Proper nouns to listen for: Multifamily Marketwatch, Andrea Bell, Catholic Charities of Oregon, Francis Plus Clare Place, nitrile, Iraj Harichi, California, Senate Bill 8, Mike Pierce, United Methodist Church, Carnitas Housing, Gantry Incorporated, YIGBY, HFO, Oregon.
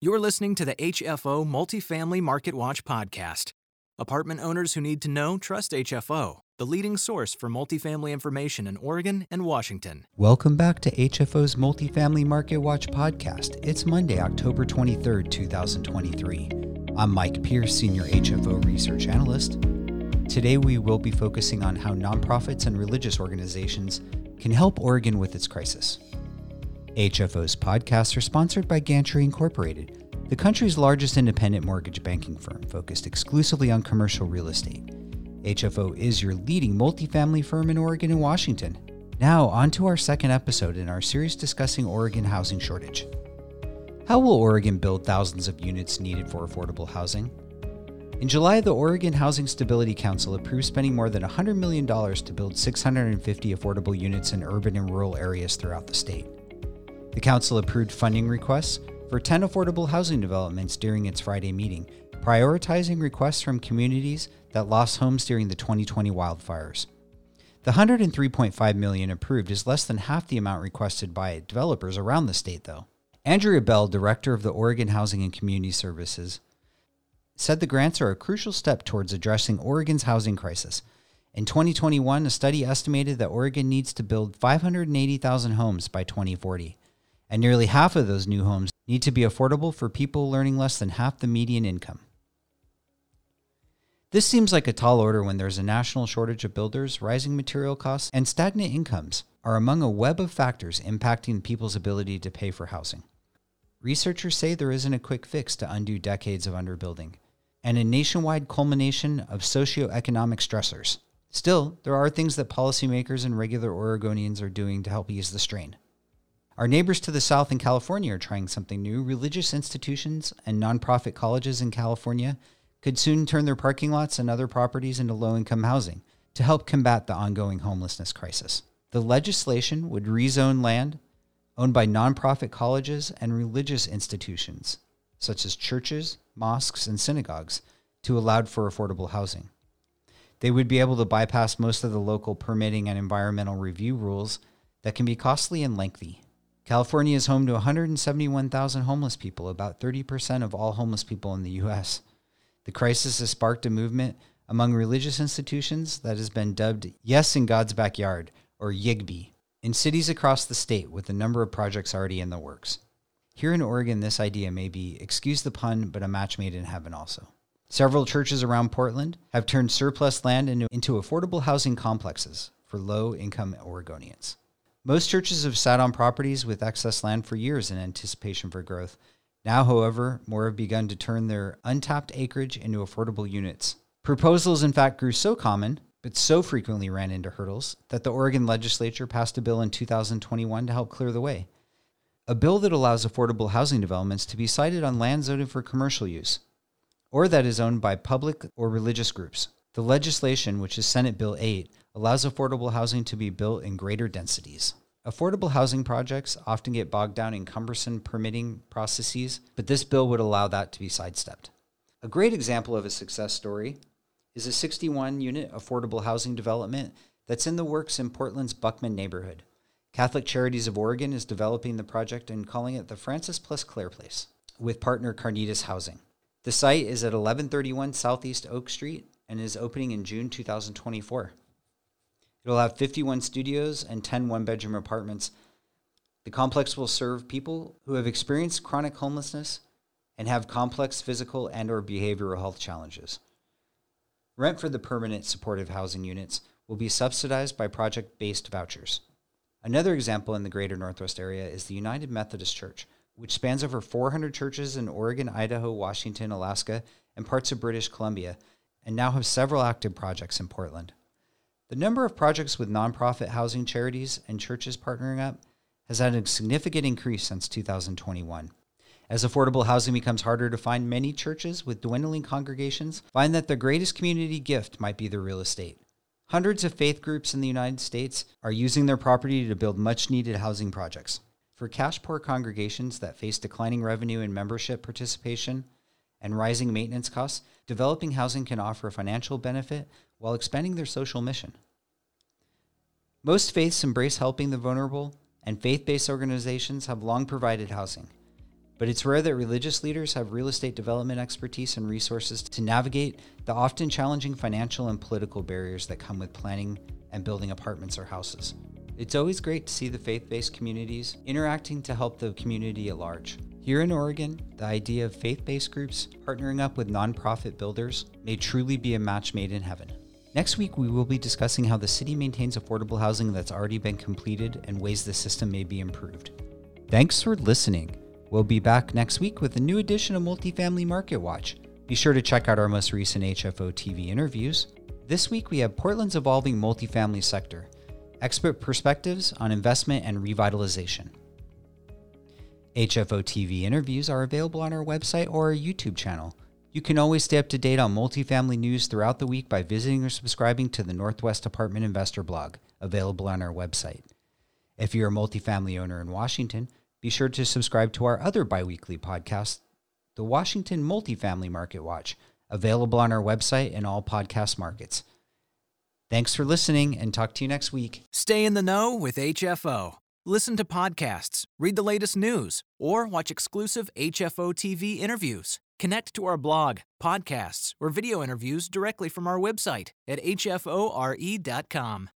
You're listening to the HFO Multifamily Marketwatch podcast. Apartment owners who need to know trust HFO, the leading source for multifamily information in Oregon and Washington. Welcome back to HFO's Multifamily Marketwatch podcast. It's Monday, October 23rd, 2023. I'm Mike Pierce, Senior HFO Research Analyst. Today we will be focusing on how nonprofits and religious organizations can help Oregon with its crisis. HFO's podcasts are sponsored by Gantry Incorporated, the country's largest independent mortgage banking firm focused exclusively on commercial real estate. HFO is your leading multifamily firm in Oregon and Washington. Now, on to our second episode in our series discussing Oregon housing shortage. How will Oregon build thousands of units needed for affordable housing? In July, the Oregon Housing Stability Council approved spending more than $100 million to build 650 affordable units in urban and rural areas throughout the state. The council approved funding requests for 10 affordable housing developments during its Friday meeting, prioritizing requests from communities that lost homes during the 2020 wildfires. The $103.5 million approved is less than half the amount requested by developers around the state, though. Andrea Bell, director of the Oregon Housing and Community Services, said the grants are a crucial step towards addressing Oregon's housing crisis. In 2021, a study estimated that Oregon needs to build 580,000 homes by 2040. And nearly half of those new homes need to be affordable for people earning less than half the median income. This seems like a tall order when there's a national shortage of builders, rising material costs, and stagnant incomes are among a web of factors impacting people's ability to pay for housing. Researchers say there isn't a quick fix to undo decades of underbuilding and a nationwide culmination of socioeconomic stressors. Still, there are things that policymakers and regular Oregonians are doing to help ease the strain. Our neighbors to the south in California are trying something new. Religious institutions and nonprofit colleges in California could soon turn their parking lots and other properties into low-income housing to help combat the ongoing homelessness crisis. The legislation would rezone land owned by nonprofit colleges and religious institutions, such as churches, mosques, and synagogues, to allow for affordable housing. They would be able to bypass most of the local permitting and environmental review rules that can be costly and lengthy. California is home to 171,000 homeless people, about 30% of all homeless people in the U.S. The crisis has sparked a movement among religious institutions that has been dubbed Yes in God's Backyard, or YIGBY, in cities across the state with a number of projects already in the works. Here in Oregon, this idea may be, excuse the pun, but a match made in heaven also. Several churches around Portland have turned surplus land into affordable housing complexes for low-income Oregonians. Most churches have sat on properties with excess land for years in anticipation for growth. Now, however, more have begun to turn their untapped acreage into affordable units. Proposals, in fact, grew so common, but so frequently ran into hurdles, that the Oregon legislature passed a bill in 2021 to help clear the way. A bill that allows affordable housing developments to be sited on land zoned for commercial use, or that is owned by public or religious groups. The legislation, which is Senate Bill 8, allows affordable housing to be built in greater densities. Affordable housing projects often get bogged down in cumbersome permitting processes, but this bill would allow that to be sidestepped. A great example of a success story is a 61-unit affordable housing development that's in the works in Portland's Buckman neighborhood. Catholic Charities of Oregon is developing the project and calling it the Francis Plus Clare Place, with partner Carnitas Housing. The site is at 1131 Southeast Oak Street and is opening in June 2024. It'll have 51 studios and 10 one-bedroom apartments. The complex will serve people who have experienced chronic homelessness and have complex physical and or behavioral health challenges. Rent for the permanent supportive housing units will be subsidized by project-based vouchers. Another example in the greater Northwest area is the United Methodist Church, which spans over 400 churches in Oregon, Idaho, Washington, Alaska, and parts of British Columbia, and now have several active projects in Portland. The number of projects with nonprofit housing charities and churches partnering up has had a significant increase since 2021. As affordable housing becomes harder to find, many churches with dwindling congregations find that their greatest community gift might be their real estate. Hundreds of faith groups in the United States are using their property to build much-needed housing projects. For cash-poor congregations that face declining revenue and membership participation and rising maintenance costs, developing housing can offer a financial benefit while expanding their social mission. Most faiths embrace helping the vulnerable, and faith-based organizations have long provided housing. But it's rare that religious leaders have real estate development expertise and resources to navigate the often challenging financial and political barriers that come with planning and building apartments or houses. It's always great to see the faith-based communities interacting to help the community at large. Here in Oregon, the idea of faith-based groups partnering up with nonprofit builders may truly be a match made in heaven. Next week, we will be discussing how the city maintains affordable housing that's already been completed and ways the system may be improved. Thanks for listening. We'll be back next week with a new edition of Multifamily Marketwatch. Be sure to check out our most recent HFO TV interviews. This week, we have Portland's evolving multifamily sector, expert perspectives on investment and revitalization. HFO TV interviews are available on our website or our YouTube channel. You can always stay up to date on multifamily news throughout the week by visiting or subscribing to the Northwest Apartment Investor blog, available on our website. If you're a multifamily owner in Washington, be sure to subscribe to our other biweekly podcast, the Washington Multifamily Market Watch, available on our website and all podcast markets. Thanks for listening and talk to you next week. Stay in the know with HFO. Listen to podcasts, read the latest news, or watch exclusive HFO TV interviews. Connect to our blog, podcasts, or video interviews directly from our website at hfore.com.